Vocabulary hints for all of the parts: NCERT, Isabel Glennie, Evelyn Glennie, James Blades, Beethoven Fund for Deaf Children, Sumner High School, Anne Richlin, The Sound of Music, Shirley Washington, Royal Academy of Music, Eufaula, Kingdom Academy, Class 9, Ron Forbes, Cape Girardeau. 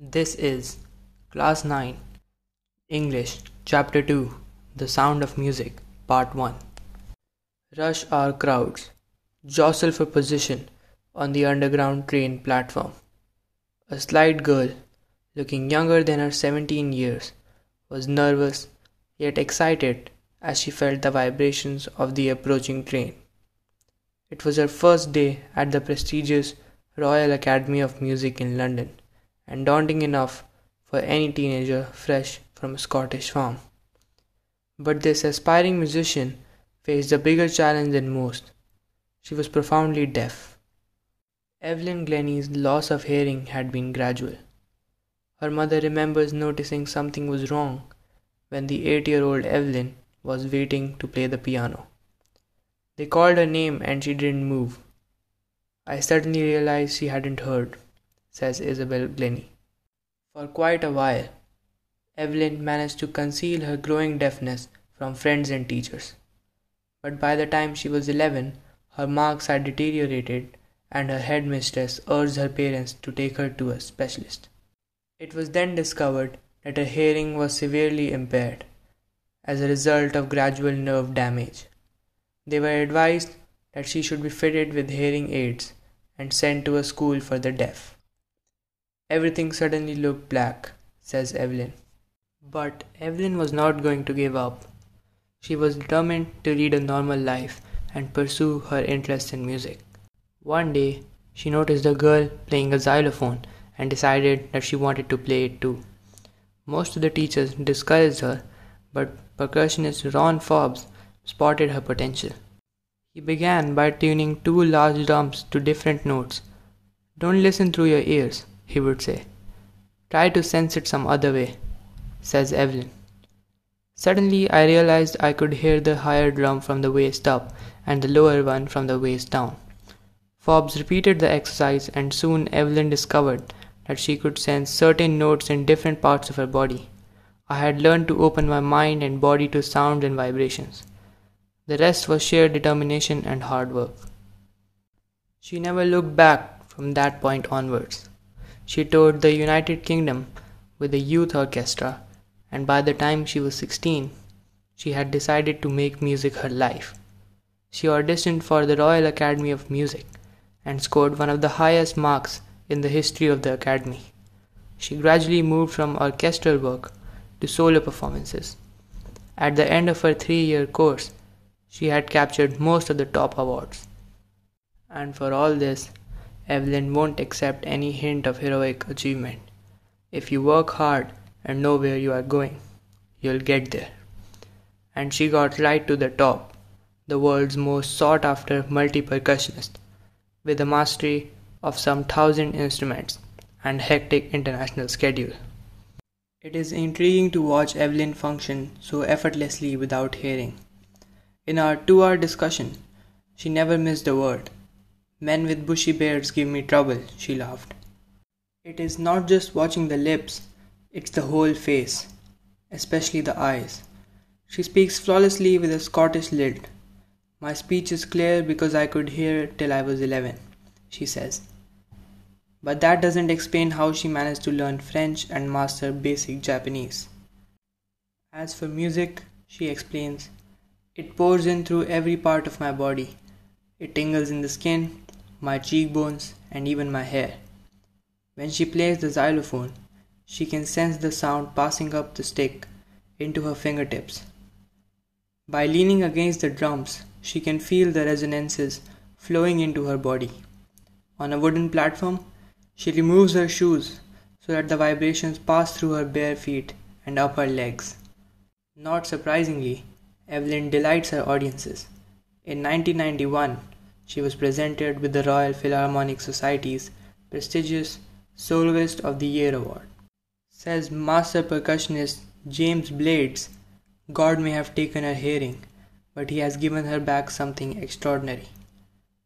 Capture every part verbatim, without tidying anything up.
This is Class nine, English, Chapter two, The Sound of Music, Part one. Rush hour crowds jostle for position on the underground train platform. A slight girl, looking younger than her seventeen years, was nervous yet excited as she felt the vibrations of the approaching train. It was her first day at the prestigious Royal Academy of Music in London, and daunting enough for any teenager fresh from a Scottish farm. But this aspiring musician faced a bigger challenge than most. She was profoundly deaf. Evelyn Glennie's loss of hearing had been gradual. Her mother remembers noticing something was wrong when the eight-year-old Evelyn was waiting to play the piano. They called her name and she didn't move. "I suddenly realized she hadn't heard," says Isabel Glennie. For quite a while, Evelyn managed to conceal her growing deafness from friends and teachers. But by the time she was eleven, her marks had deteriorated and her headmistress urged her parents to take her to a specialist. It was then discovered that her hearing was severely impaired as a result of gradual nerve damage. They were advised that she should be fitted with hearing aids and sent to a school for the deaf. "Everything suddenly looked black," says Evelyn. But Evelyn was not going to give up. She was determined to lead a normal life and pursue her interest in music. One day, she noticed a girl playing a xylophone and decided that she wanted to play it too. Most of the teachers discouraged her, but percussionist Ron Forbes spotted her potential. He began by tuning two large drums to different notes. "Don't listen through your ears," he would say. "Try to sense it some other way," says Evelyn. "Suddenly I realized I could hear the higher drum from the waist up and the lower one from the waist down." Forbes repeated the exercise and soon Evelyn discovered that she could sense certain notes in different parts of her body. "I had learned to open my mind and body to sounds and vibrations." The rest was sheer determination and hard work. She never looked back from that point onwards. She toured the United Kingdom with a youth orchestra, and by the time she was sixteen, she had decided to make music her life. She auditioned for the Royal Academy of Music and scored one of the highest marks in the history of the Academy. She gradually moved from orchestral work to solo performances. At the end of her three-year course, she had captured most of the top awards. And for all this, Evelyn won't accept any hint of heroic achievement. "If you work hard and know where you are going, you'll get there." And she got right to the top, the world's most sought-after multi-percussionist, with a mastery of some thousand instruments and hectic international schedule. It is intriguing to watch Evelyn function so effortlessly without hearing. In our two-hour discussion, she never missed a word. "Men with bushy beards give me trouble," she laughed. It is not just watching the lips, it's the whole face, especially the eyes. She speaks flawlessly with a Scottish lilt. "My speech is clear because I could hear it till I was eleven, she says. But that doesn't explain how she managed to learn French and master basic Japanese. "As for music," she explains, "it pours in through every part of my body. It tingles in the skin, my cheekbones, and even my hair." When she plays the xylophone, she can sense the sound passing up the stick into her fingertips. By leaning against the drums, she can feel the resonances flowing into her body. On a wooden platform, she removes her shoes so that the vibrations pass through her bare feet and up her legs. Not surprisingly, Evelyn delights her audiences. In nineteen ninety-one, she was presented with the Royal Philharmonic Society's prestigious Soloist of the Year Award. Says master percussionist James Blades, "God may have taken her hearing, but he has given her back something extraordinary.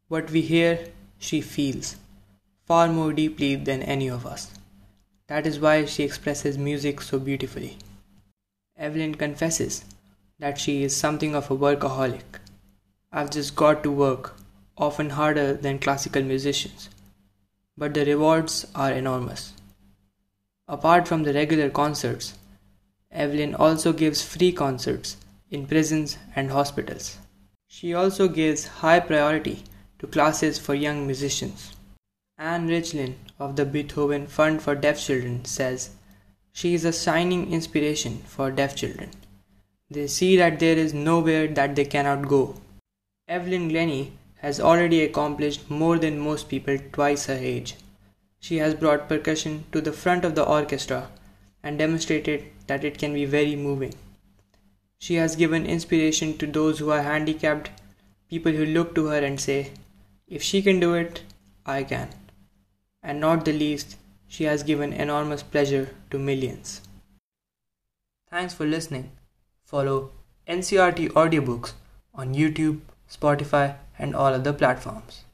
What we hear, she feels, far more deeply than any of us. That is why she expresses music so beautifully." Evelyn confesses that she is something of a workaholic. "I've just got to work, often harder than classical musicians, but the rewards are enormous. Apart from the regular concerts, Evelyn also gives free concerts in prisons and hospitals. She also gives high priority to classes for young musicians. Anne Richlin of the Beethoven Fund for Deaf Children says, "She is a shining inspiration for deaf children. They see that there is nowhere that they cannot go." Evelyn Glennie has already accomplished more than most people twice her age. She has brought percussion to the front of the orchestra and demonstrated that it can be very moving. She has given inspiration to those who are handicapped, people who look to her and say, "If she can do it, I can." And not the least, she has given enormous pleasure to millions. Thanks for listening. Follow N C R T Audiobooks on YouTube, Spotify, and all other platforms.